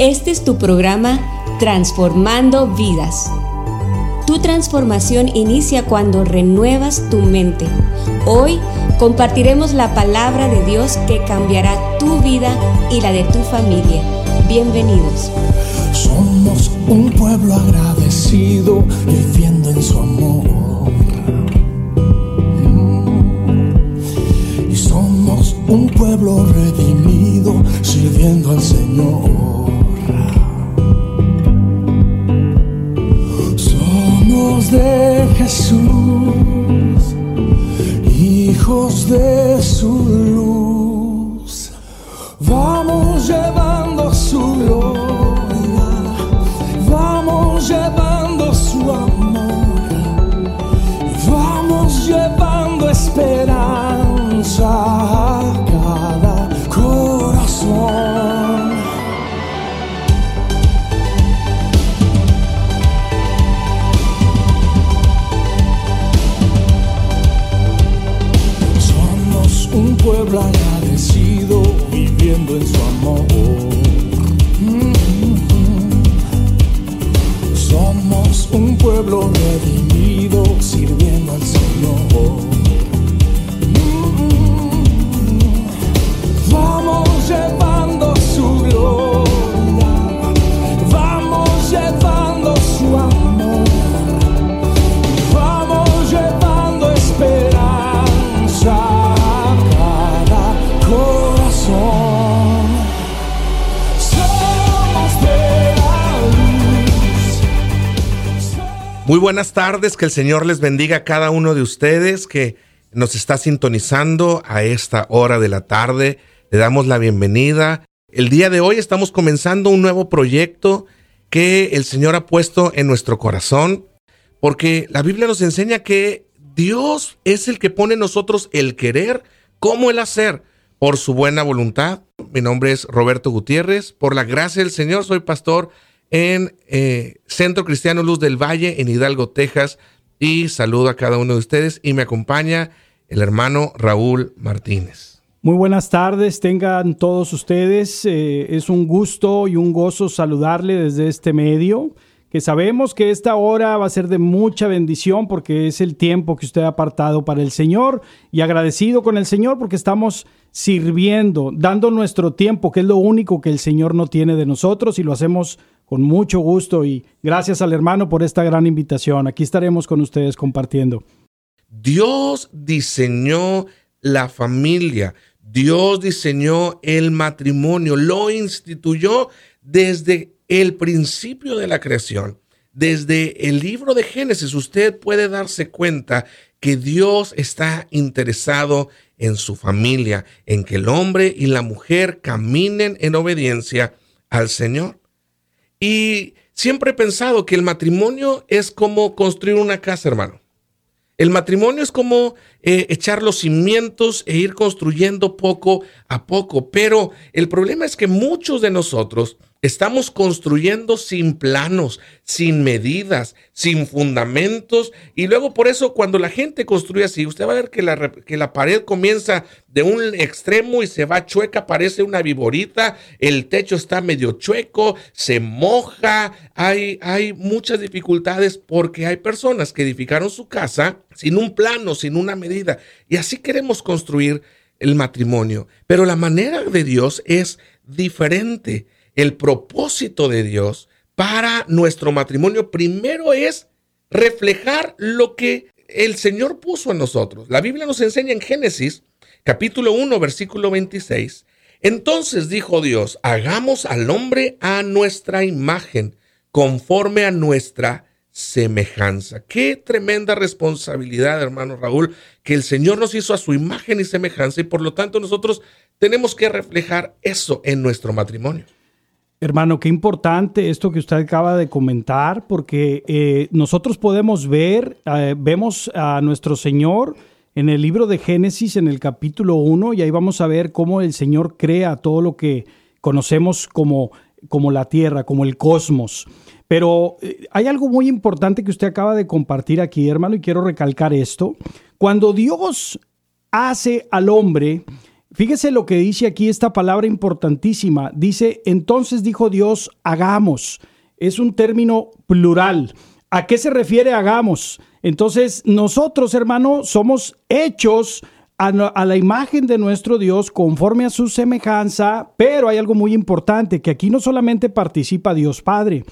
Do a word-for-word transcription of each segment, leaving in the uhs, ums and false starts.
Este es tu programa Transformando Vidas. Tu transformación inicia cuando renuevas tu mente. Hoy compartiremos la palabra de Dios que cambiará tu vida y la de tu familia. Bienvenidos. Somos un pueblo agradecido viviendo en su amor. Y somos un pueblo redimido sirviendo al Señor. De Jesús, hijos de su luz, vamos llevando su gloria, vamos llevando su amor, vamos llevando esperanza a cada corazón. Pueblo agradecido viviendo en su amor. Mm-hmm. Somos un pueblo redimido sirviendo al Señor. Mm-hmm. Vamos llevando su gloria, vamos llevando su amor, vamos llevando esperanza. Muy buenas tardes, que el Señor les bendiga a cada uno de ustedes que nos está sintonizando a esta hora de la tarde. Le damos la bienvenida. El día de hoy estamos comenzando un nuevo proyecto que el Señor ha puesto en nuestro corazón, porque la Biblia nos enseña que Dios es el que pone en nosotros el querer como el hacer por su buena voluntad. Mi nombre es Roberto Gutiérrez. Por la gracia del Señor, soy pastor en eh, Centro Cristiano Luz del Valle, en Hidalgo, Texas, y saludo a cada uno de ustedes, y me acompaña el hermano Raúl Martínez. Muy buenas tardes, tengan todos ustedes, eh, es un gusto y un gozo saludarle desde este medio, que sabemos que esta hora va a ser de mucha bendición, porque es el tiempo que usted ha apartado para el Señor, y agradecido con el Señor, porque estamos sirviendo, dando nuestro tiempo, que es lo único que el Señor no tiene de nosotros, y lo hacemos con mucho gusto, y gracias al hermano por esta gran invitación. Aquí estaremos con ustedes compartiendo. Dios diseñó la familia, Dios diseñó el matrimonio, lo instituyó desde el principio de la creación. Desde el libro de Génesis usted puede darse cuenta que Dios está interesado en su familia, en que el hombre y la mujer caminen en obediencia al Señor. Y siempre he pensado que el matrimonio es como construir una casa, hermano. El matrimonio es como eh, echar los cimientos e ir construyendo poco a poco. Pero el problema es que muchos de nosotros estamos construyendo sin planos, sin medidas, sin fundamentos. Y luego por eso cuando la gente construye así, usted va a ver que la, que la pared comienza de un extremo y se va chueca, parece una viborita, el techo está medio chueco, se moja. Hay, hay muchas dificultades porque hay personas que edificaron su casa sin un plano, sin una medida. Y así queremos construir el matrimonio. Pero la manera de Dios es diferente. El propósito de Dios para nuestro matrimonio primero es reflejar lo que el Señor puso en nosotros. La Biblia nos enseña en Génesis, capítulo uno, versículo veintiséis. Entonces dijo Dios, hagamos al hombre a nuestra imagen, conforme a nuestra semejanza. Qué tremenda responsabilidad, hermano Raúl, que el Señor nos hizo a su imagen y semejanza, y por lo tanto nosotros tenemos que reflejar eso en nuestro matrimonio. Hermano, qué importante esto que usted acaba de comentar, porque eh, nosotros podemos ver, eh, vemos a nuestro Señor en el libro de Génesis, en el capítulo uno, y ahí vamos a ver cómo el Señor crea todo lo que conocemos como, como la tierra, como el cosmos. Pero eh, hay algo muy importante que usted acaba de compartir aquí, hermano, y quiero recalcar esto. Cuando Dios hace al hombre, Fíjese lo que dice aquí esta palabra importantísima. Dice, entonces dijo Dios, hagamos. Es un término plural. ¿A qué se refiere hagamos? Entonces nosotros, hermano, somos hechos a, a la imagen de nuestro Dios conforme a su semejanza, pero hay algo muy importante, que aquí no solamente participa Dios Padre.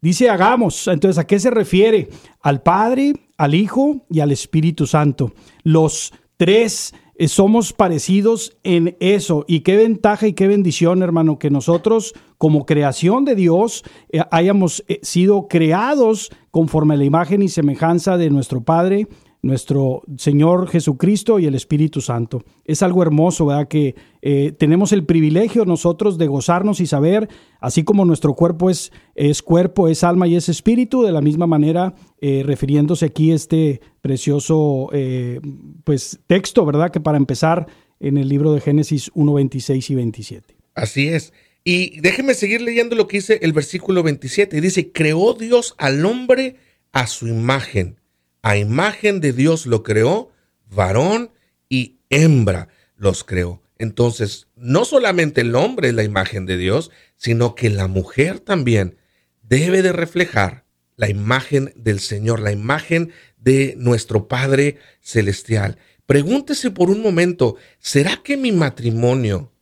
Dice hagamos. Entonces, ¿a qué se refiere? Al Padre, al Hijo y al Espíritu Santo. Los tres somos parecidos en eso. Y qué ventaja y qué bendición, hermano, que nosotros como creación de Dios eh, hayamos eh, sido creados conforme a la imagen y semejanza de nuestro Padre, nuestro Señor Jesucristo y el Espíritu Santo. Es algo hermoso, ¿verdad? Que eh, tenemos el privilegio nosotros de gozarnos y saber, así como nuestro cuerpo es, es cuerpo, es alma y es espíritu, de la misma manera, eh, refiriéndose aquí a este precioso eh, pues, texto, ¿verdad? Que para empezar en el libro de Génesis uno, veintiséis y veintisiete. Así es. Y déjeme seguir leyendo lo que dice el versículo veintisiete. Dice, creó Dios al hombre a su imagen. A imagen de Dios lo creó, varón y hembra los creó. Entonces, no solamente el hombre es la imagen de Dios, sino que la mujer también debe de reflejar la imagen del Señor, la imagen de nuestro Padre Celestial. Pregúntese por un momento, ¿será que mi matrimonio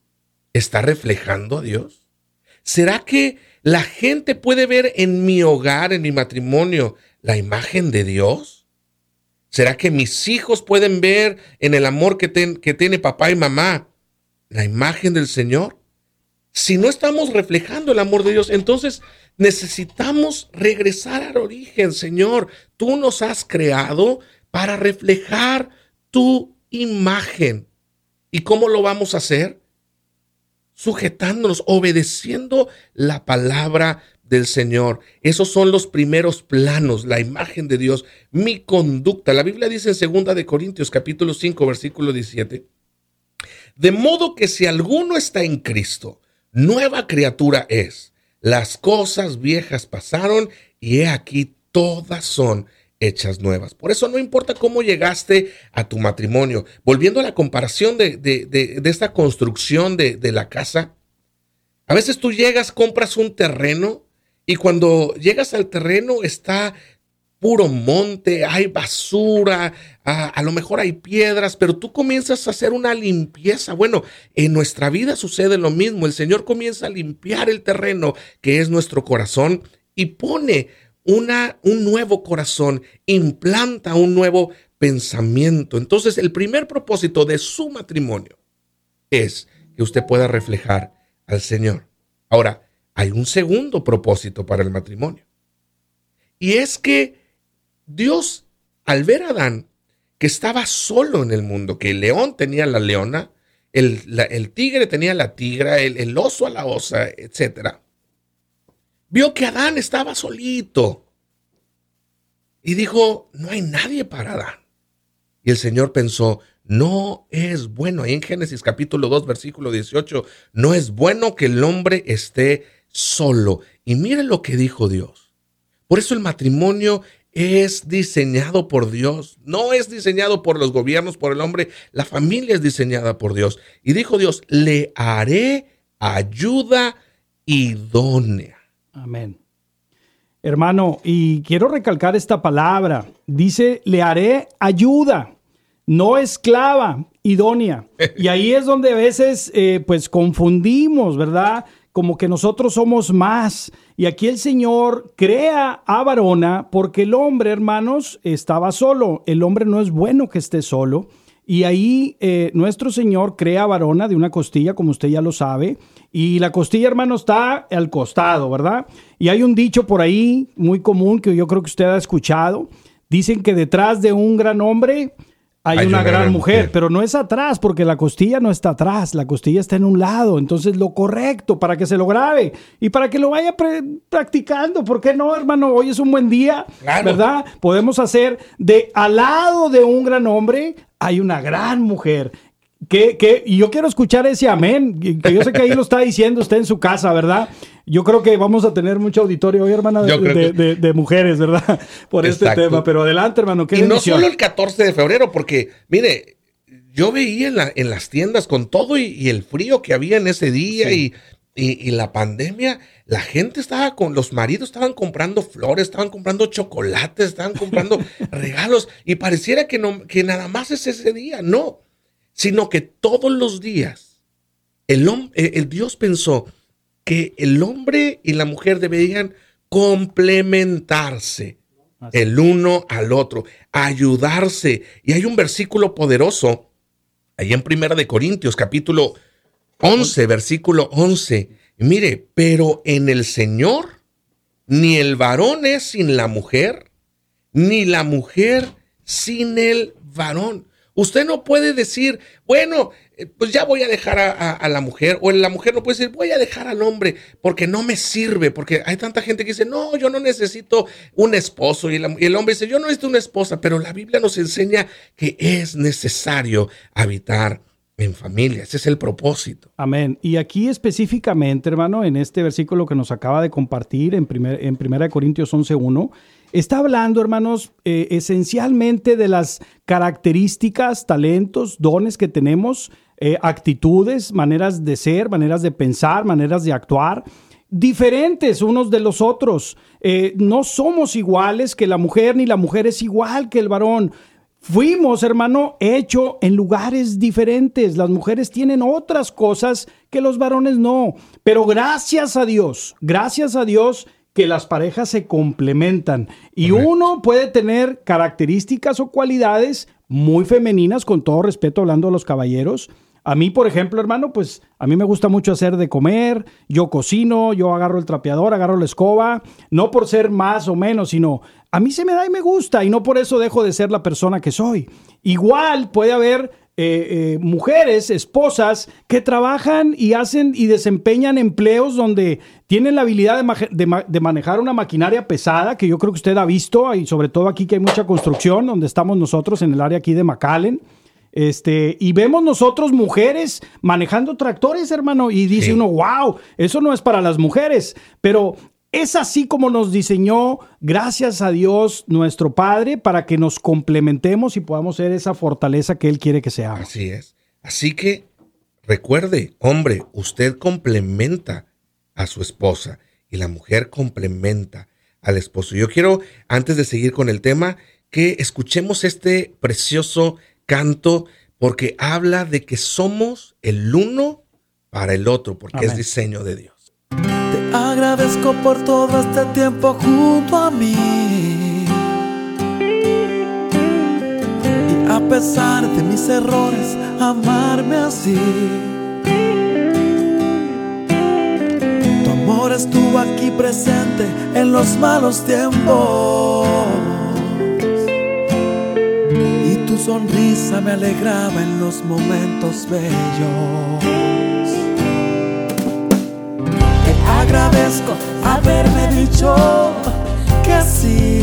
está reflejando a Dios? ¿Será que la gente puede ver en mi hogar, en mi matrimonio, la imagen de Dios? ¿Será que mis hijos pueden ver en el amor que, ten, que tiene papá y mamá la imagen del Señor? Si no estamos reflejando el amor de Dios, entonces necesitamos regresar al origen. Señor, tú nos has creado para reflejar tu imagen. ¿Y cómo lo vamos a hacer? Sujetándonos, obedeciendo la palabra del Señor. Esos son los primeros planos, la imagen de Dios, mi conducta. La Biblia dice en segunda de Corintios capítulo cinco, versículo diecisiete, de modo que si alguno está en Cristo, nueva criatura es. Las cosas viejas pasaron y he aquí todas son hechas nuevas. Por eso no importa cómo llegaste a tu matrimonio. Volviendo a la comparación de, de, de, de esta construcción de, de la casa, a veces tú llegas, compras un terreno, y cuando llegas al terreno está puro monte, hay basura, a, a lo mejor hay piedras, pero tú comienzas a hacer una limpieza. Bueno, en nuestra vida sucede lo mismo. El Señor comienza a limpiar el terreno, que es nuestro corazón, y pone una, un nuevo corazón, implanta un nuevo pensamiento. Entonces, el primer propósito de su matrimonio es que usted pueda reflejar al Señor. Ahora, hay un segundo propósito para el matrimonio. Y es que Dios, al ver a Adán, que estaba solo en el mundo, que el león tenía la leona, el, la, el tigre tenía la tigra, el, el oso a la osa, etcétera, vio que Adán estaba solito. Y dijo, no hay nadie para Adán. Y el Señor pensó, no es bueno. Ahí en Génesis capítulo dos, versículo dieciocho, no es bueno que el hombre esté solo. Y mire lo que dijo Dios. Por eso el matrimonio es diseñado por Dios. No es diseñado por los gobiernos, por el hombre. La familia es diseñada por Dios. Y dijo Dios, le haré ayuda idónea. Amén. Hermano, y quiero recalcar esta palabra. Dice, le haré ayuda, no esclava, idónea. Y ahí es donde a veces eh, pues confundimos, ¿verdad? Como que nosotros somos más. Y aquí el Señor crea a varona porque el hombre, hermanos, estaba solo. El hombre no es bueno que esté solo. Y ahí eh, nuestro Señor crea a varona de una costilla, como usted ya lo sabe. Y la costilla, hermano, está al costado, ¿verdad? Y hay un dicho por ahí muy común que yo creo que usted ha escuchado. Dicen que detrás de un gran hombre Hay, Hay una, una gran, gran mujer, mujer, pero no es atrás, porque la costilla no está atrás, la costilla está en un lado. Entonces, lo correcto para que se lo grabe y para que lo vaya pre- practicando. ¿Por qué no, hermano? Hoy es un buen día, claro, ¿verdad? Podemos hacer de al lado de un gran hombre hay una gran mujer. Que, que, y yo quiero escuchar ese amén, que yo sé que ahí lo está diciendo usted en su casa, ¿verdad? Yo creo que vamos a tener mucho auditorio hoy, hermana, de, de, de, de mujeres, ¿verdad? Por Exacto. Este tema, pero adelante, hermano. ¿Qué y bendición? No solo el catorce de febrero, porque, mire, yo veía en, la, en las tiendas con todo y, y el frío que había en ese día, sí. y, y, y la pandemia, la gente estaba con, los maridos estaban comprando flores, estaban comprando chocolates, estaban comprando regalos, y pareciera que, no, que nada más es ese día, no, sino que todos los días el, el Dios pensó que el hombre y la mujer deberían complementarse el uno al otro, ayudarse. Y hay un versículo poderoso, ahí en Primera de Corintios, capítulo once, versículo once. Mire, pero en el Señor ni el varón es sin la mujer, ni la mujer sin el varón. Usted no puede decir, bueno, pues ya voy a dejar a, a, a la mujer, o la mujer no puede decir, voy a dejar al hombre porque no me sirve, porque hay tanta gente que dice, no, yo no necesito un esposo, y, la, y el hombre dice, yo no necesito una esposa, pero la Biblia nos enseña que es necesario habitar en familia, ese es el propósito. Amén. Y aquí específicamente, hermano, en este versículo que nos acaba de compartir, en primer, en Primera de Corintios once uno, está hablando, hermanos, eh, esencialmente de las características, talentos, dones que tenemos, eh, actitudes, maneras de ser, maneras de pensar, maneras de actuar, diferentes unos de los otros. Eh, no somos iguales que la mujer, ni la mujer es igual que el varón. Fuimos, hermano, hecho en lugares diferentes. Las mujeres tienen otras cosas que los varones no. Pero gracias a Dios, gracias a Dios que las parejas se complementan. Y correcto, uno puede tener características o cualidades muy femeninas, con todo respeto, hablando a los caballeros. A mí, por ejemplo, hermano, pues a mí me gusta mucho hacer de comer, yo cocino, yo agarro el trapeador, agarro la escoba, no por ser más o menos, sino a mí se me da y me gusta, y no por eso dejo de ser la persona que soy. Igual puede haber eh, eh, mujeres, esposas, que trabajan y hacen y desempeñan empleos donde tienen la habilidad de, ma- de, ma- de manejar una maquinaria pesada, que yo creo que usted ha visto, y sobre todo aquí que hay mucha construcción, donde estamos nosotros en el área aquí de McAllen. Este, y vemos nosotros mujeres manejando tractores, hermano, y dice sí. uno, wow, eso no es para las mujeres, pero es así como nos diseñó, gracias a Dios, nuestro Padre, para que nos complementemos y podamos ser esa fortaleza que Él quiere que seamos. Así es. Así que recuerde, hombre, usted complementa a su esposa y la mujer complementa al esposo. Yo quiero, antes de seguir con el tema, que escuchemos este precioso canto, porque habla de que somos el uno para el otro, porque amén, es diseño de Dios. Te agradezco por todo este tiempo junto a mí, y a pesar de mis errores, amarme así. Tu amor estuvo aquí presente en los malos tiempos, tu sonrisa me alegraba en los momentos bellos. Te agradezco haberme dicho que sí,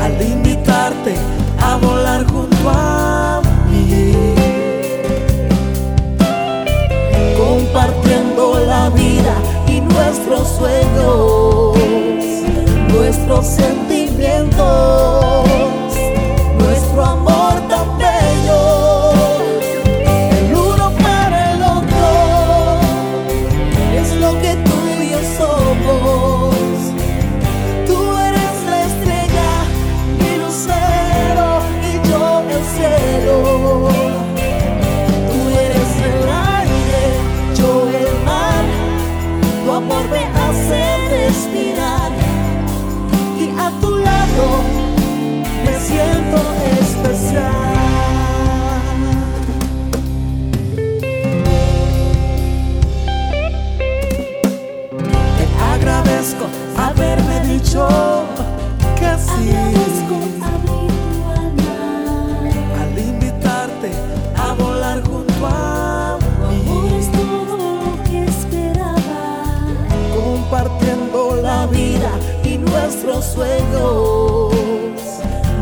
al invitarte a volar junto a mí, compartiendo la vida y nuestros sueños, nuestros sentimientos, nuestro amor tan bello, el uno para el otro, es lo que tú y yo somos. Tú eres la estrella, mi lucero, y yo el cielo. Tú eres el aire, yo el mar, tu amor me hace respirar, y a tu lado me siento especial. Te agradezco haberme dicho que sí, al invitarte a volar junto a mí, es todo lo que esperaba, compartiendo la vida y nuestros sueños,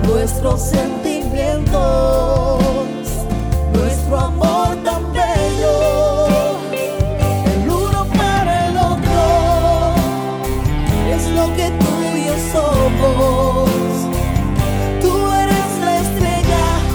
nuestros sentimientos, nuestro amor tan bello, el uno para el otro, es lo que tú y yo somos. Tú eres la estrella,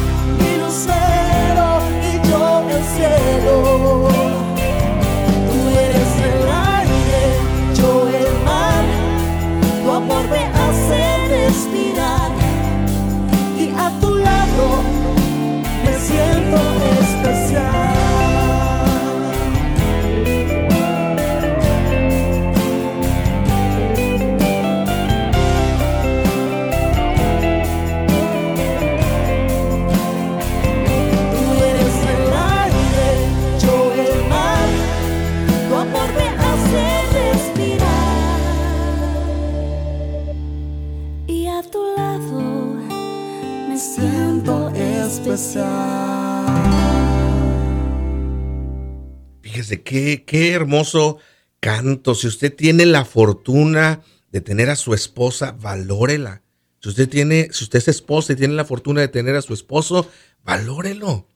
Fíjese, qué, qué hermoso canto. Si usted tiene la fortuna de tener a su esposa, valórela. Si usted tiene, si usted es esposa y tiene la fortuna de tener a su esposo, valórelo,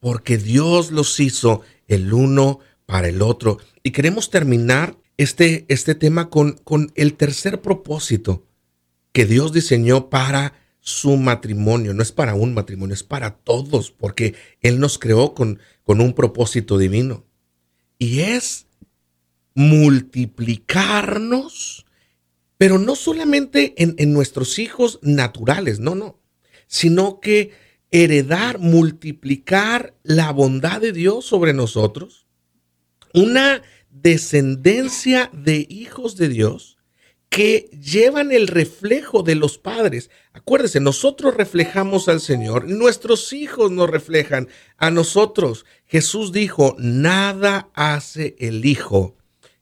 porque Dios los hizo el uno para el otro. Y queremos terminar este, este tema con, con el tercer propósito que Dios diseñó para su matrimonio. No es para un matrimonio, es para todos, porque Él nos creó con, con un propósito divino. Y es multiplicarnos, pero no solamente en, en nuestros hijos naturales, no, no, sino que heredar, multiplicar la bondad de Dios sobre nosotros, una descendencia de hijos de Dios que llevan el reflejo de los padres. Acuérdense, nosotros reflejamos al Señor, nuestros hijos nos reflejan a nosotros. Jesús dijo, nada hace el Hijo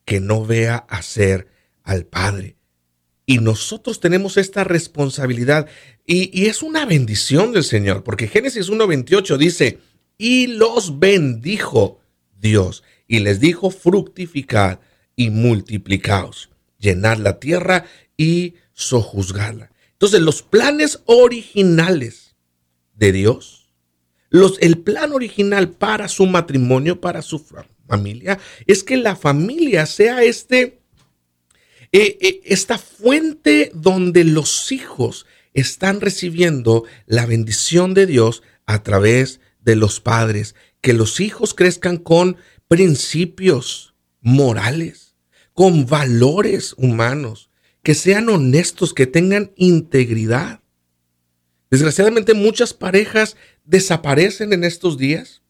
que no vea hacer al Padre. Y nosotros tenemos esta responsabilidad y, y es una bendición del Señor, porque Génesis uno veintiocho dice, y los bendijo Dios y les dijo, fructificad y multiplicaos, llenad la tierra y sojuzgadla. Entonces, los planes originales de Dios, los, el plan original para su matrimonio, para su familia, es que la familia sea este esta fuente donde los hijos están recibiendo la bendición de Dios a través de los padres, que los hijos crezcan con principios morales, con valores humanos, que sean honestos, que tengan integridad. Desgraciadamente, muchas parejas desaparecen en estos días.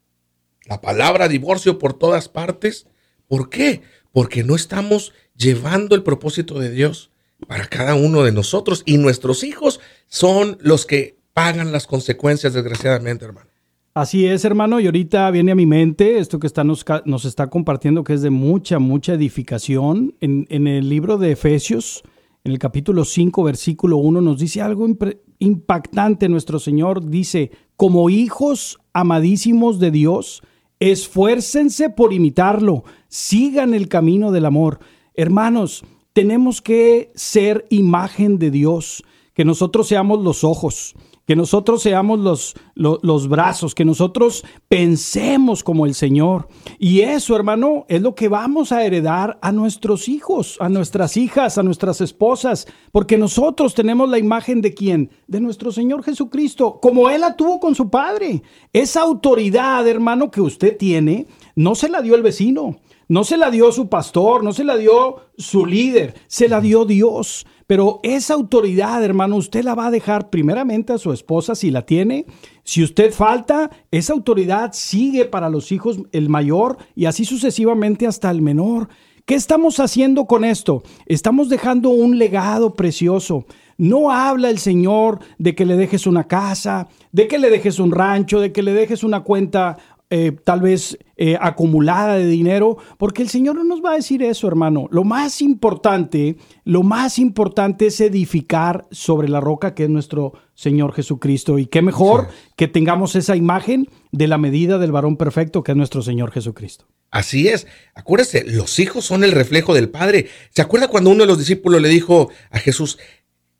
La palabra divorcio por todas partes. ¿Por qué? Porque no estamos llevando el propósito de Dios para cada uno de nosotros, y nuestros hijos son los que pagan las consecuencias, desgraciadamente, hermano. Así es, hermano, y ahorita viene a mi mente esto que está nos, nos está compartiendo, que es de mucha, mucha edificación. En, en el libro de Efesios, en el capítulo cinco, versículo uno, nos dice algo impre, impactante. Nuestro Señor dice, como hijos amadísimos de Dios, esfuércense por imitarlo, sigan el camino del amor. Hermanos, tenemos que ser imagen de Dios, que nosotros seamos los ojos, que nosotros seamos los, los, los brazos, que nosotros pensemos como el Señor. Y eso, hermano, es lo que vamos a heredar a nuestros hijos, a nuestras hijas, a nuestras esposas, porque nosotros tenemos la imagen de ¿quién? De nuestro Señor Jesucristo, como Él la tuvo con su Padre. Esa autoridad, hermano, que usted tiene, no se la dio el vecino. No se la dio su pastor, no se la dio su líder, se la dio Dios. Pero esa autoridad, hermano, usted la va a dejar primeramente a su esposa si la tiene. Si usted falta, esa autoridad sigue para los hijos, el mayor y así sucesivamente hasta el menor. ¿Qué estamos haciendo con esto? Estamos dejando un legado precioso. No habla el Señor de que le dejes una casa, de que le dejes un rancho, de que le dejes una cuenta Eh, tal vez eh, acumulada de dinero, porque el Señor no nos va a decir eso, hermano. Lo más importante, lo más importante es edificar sobre la roca que es nuestro Señor Jesucristo. Y qué mejor sí. que tengamos esa imagen de la medida del varón perfecto que es nuestro Señor Jesucristo. Así es. Acuérdese, los hijos son el reflejo del Padre. ¿Se acuerda cuando uno de los discípulos le dijo a Jesús,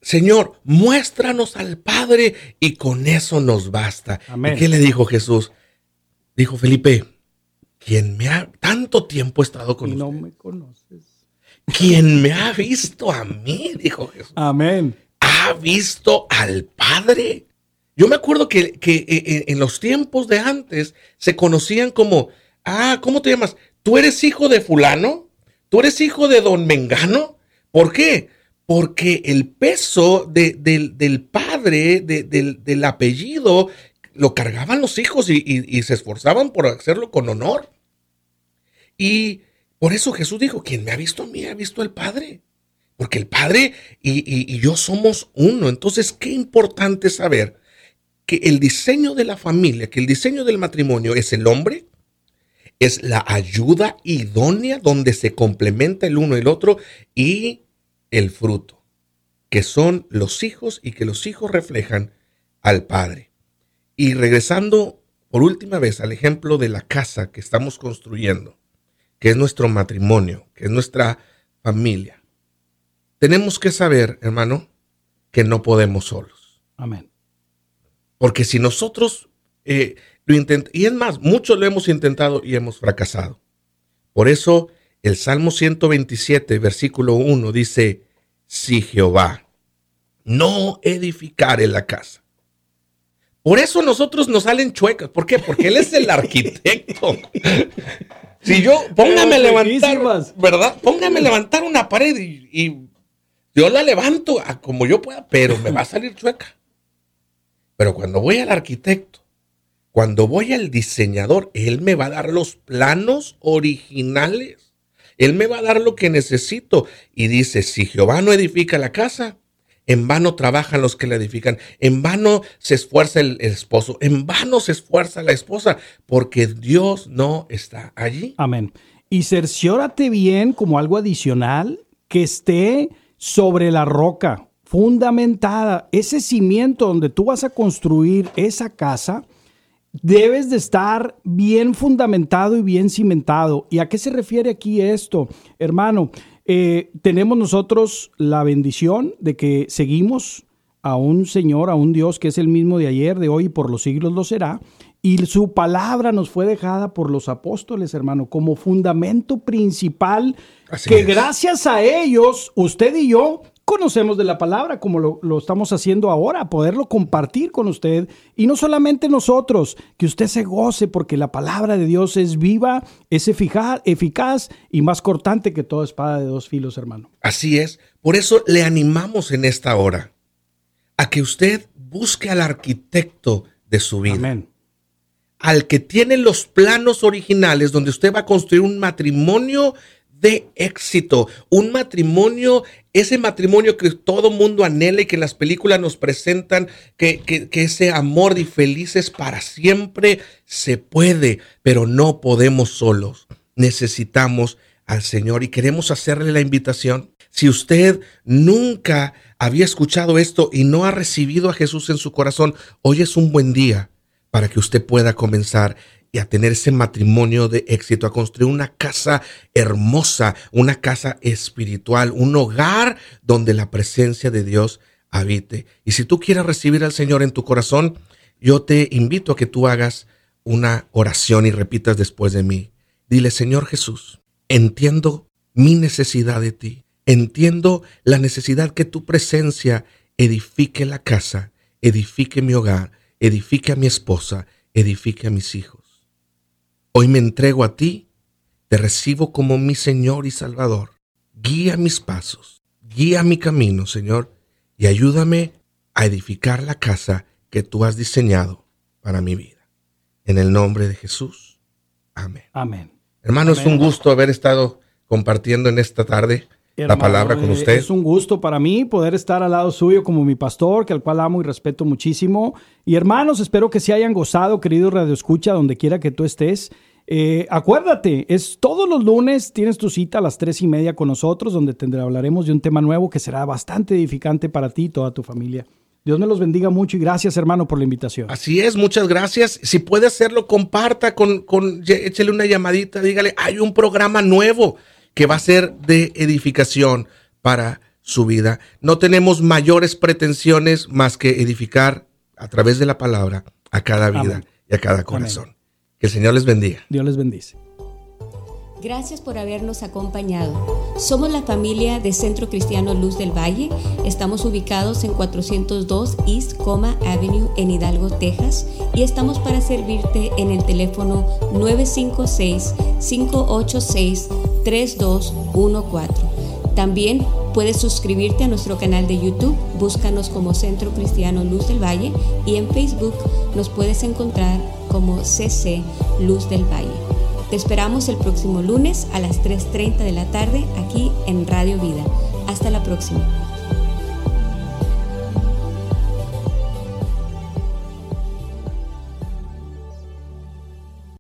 Señor, muéstranos al Padre y con eso nos basta? Amén. ¿Y qué le dijo Jesús? Dijo Felipe, quien me ha tanto tiempo he estado con y usted. No me conoces. Quien me ha visto a mí, dijo Jesús. Amén. Ha visto al Padre. Yo me acuerdo que, que en los tiempos de antes se conocían como, ah, ¿cómo te llamas? Tú eres hijo de fulano, tú eres hijo de don Mengano. ¿Por qué? Porque el peso de, del, del padre, de, del, del apellido, lo cargaban los hijos y, y, y se esforzaban por hacerlo con honor. Y por eso Jesús dijo, quien me ha visto a mí ha visto al Padre. Porque el Padre y, y, y yo somos uno. Entonces, qué importante saber que el diseño de la familia, que el diseño del matrimonio es el hombre, es la ayuda idónea donde se complementa el uno y el otro, y el fruto, que son los hijos y que los hijos reflejan al Padre. Y regresando por última vez al ejemplo de la casa que estamos construyendo, que es nuestro matrimonio, que es nuestra familia. Tenemos que saber, hermano, que no podemos solos. Amén. Porque si nosotros, eh, lo intent- y es más, muchos lo hemos intentado y hemos fracasado. Por eso el Salmo ciento veintisiete, versículo uno, dice, si Jehová no edificare la casa. Por eso nosotros nos salen chuecas. ¿Por qué? Porque él es el arquitecto. Si yo, póngame a levantar, ¿verdad? Póngame a levantar una pared y, y yo la levanto a como yo pueda, pero me va a salir chueca. Pero cuando voy al arquitecto, cuando voy al diseñador, él me va a dar los planos originales. Él me va a dar lo que necesito. Y dice, si Jehová no edifica la casa, en vano trabajan los que la edifican. En vano se esfuerza el esposo. En vano se esfuerza la esposa, porque Dios no está allí. Amén. Y cerciórate bien, como algo adicional, que esté sobre la roca, fundamentada. Ese cimiento donde tú vas a construir esa casa, debes de estar bien fundamentado y bien cimentado. ¿Y a qué se refiere aquí esto, hermano? Eh, tenemos nosotros la bendición de que seguimos a un Señor, a un Dios que es el mismo de ayer, de hoy y por los siglos lo será. Y su palabra nos fue dejada por los apóstoles, hermano, como fundamento principal. Así que es. Gracias a ellos, usted y yo conocemos de la palabra, como lo, lo estamos haciendo ahora, poderlo compartir con usted. Y no solamente nosotros, que usted se goce, porque la palabra de Dios es viva, es eficaz y más cortante que toda espada de dos filos, hermano. Así es. Por eso le animamos en esta hora a que usted busque al arquitecto de su vida. Amén. Al que tiene los planos originales, donde usted va a construir un matrimonio de éxito, un matrimonio, ese matrimonio que todo mundo anhela y que las películas nos presentan, que, que, que ese amor de felices para siempre se puede, pero no podemos solos. Necesitamos al Señor y queremos hacerle la invitación. Si usted nunca había escuchado esto y no ha recibido a Jesús en su corazón, hoy es un buen día para que usted pueda comenzar y a tener ese matrimonio de éxito, a construir una casa hermosa, una casa espiritual, un hogar donde la presencia de Dios habite. Y si tú quieres recibir al Señor en tu corazón, yo te invito a que tú hagas una oración y repitas después de mí. Dile, Señor Jesús, entiendo mi necesidad de ti, entiendo la necesidad que tu presencia edifique la casa, edifique mi hogar, edifique a mi esposa, edifique a mis hijos. Hoy me entrego a ti, te recibo como mi Señor y Salvador. Guía mis pasos, guía mi camino, Señor, y ayúdame a edificar la casa que tú has diseñado para mi vida. En el nombre de Jesús. Amén. Amén. Hermano, amén. Es un gusto haber estado compartiendo en esta tarde, hermano, la palabra con usted. Es un gusto para mí poder estar al lado suyo como mi pastor, que al cual amo y respeto muchísimo. Y hermanos, espero que se hayan gozado, querido Radio Escucha, donde quiera que tú estés. Eh, acuérdate, es todos los lunes, tienes tu cita a las tres y media con nosotros, donde tendré, hablaremos de un tema nuevo que será bastante edificante para ti y toda tu familia. Dios me los bendiga mucho y gracias, hermano, por la invitación. Así es, muchas gracias. Si puede hacerlo, comparta, con, con, échale una llamadita, dígale, hay un programa nuevo que va a ser de edificación para su vida. No tenemos mayores pretensiones más que edificar a través de la palabra a cada vida. Amén. Y a cada corazón. Amén. Que el Señor les bendiga. Dios les bendice. Gracias por habernos acompañado. Somos la familia de Centro Cristiano Luz del Valle. Estamos ubicados en cuatrocientos dos East Coma Avenue en Hidalgo, Texas, y estamos para servirte en el teléfono nueve cinco seis, cinco ocho seis, tres dos uno cuatro. También puedes suscribirte a nuestro canal de YouTube, búscanos como Centro Cristiano Luz del Valle, y en Facebook nos puedes encontrar como C C Luz del Valle. Te esperamos el próximo lunes a las tres y media de la tarde aquí en Radio Vida. Hasta la próxima.